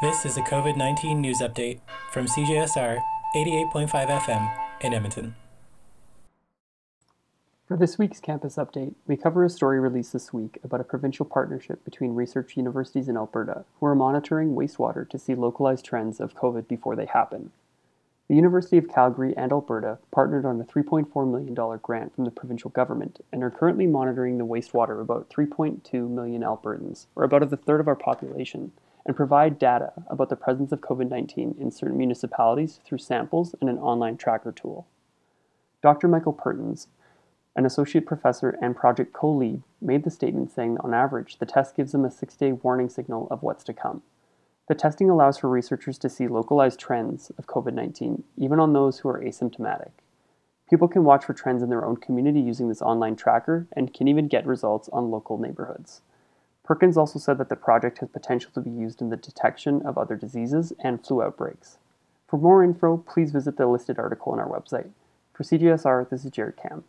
This is a COVID-19 news update from CJSR 88.5 FM in Edmonton. For this week's campus update, we cover a story released this week about a provincial partnership between research universities in Alberta who are monitoring wastewater to see localized trends of COVID before they happen. The University of Calgary and Alberta partnered on a $3.4 million grant from the provincial government and are currently monitoring the wastewater of about 3.2 million Albertans, or about a third of our population, and provide data about the presence of COVID-19 in certain municipalities through samples and an online tracker tool. Dr. Michael Pertins, an associate professor and project co-lead, made the statement saying that on average, the test gives them a 6-day warning signal of what's to come. The testing allows for researchers to see localized trends of COVID-19, even on those who are asymptomatic. People can watch for trends in their own community using this online tracker and can even get results on local neighborhoods. Pertins also said that the project has potential to be used in the detection of other diseases and flu outbreaks. For more info, please visit the listed article on our website. For CJSR, this is Jared Cam.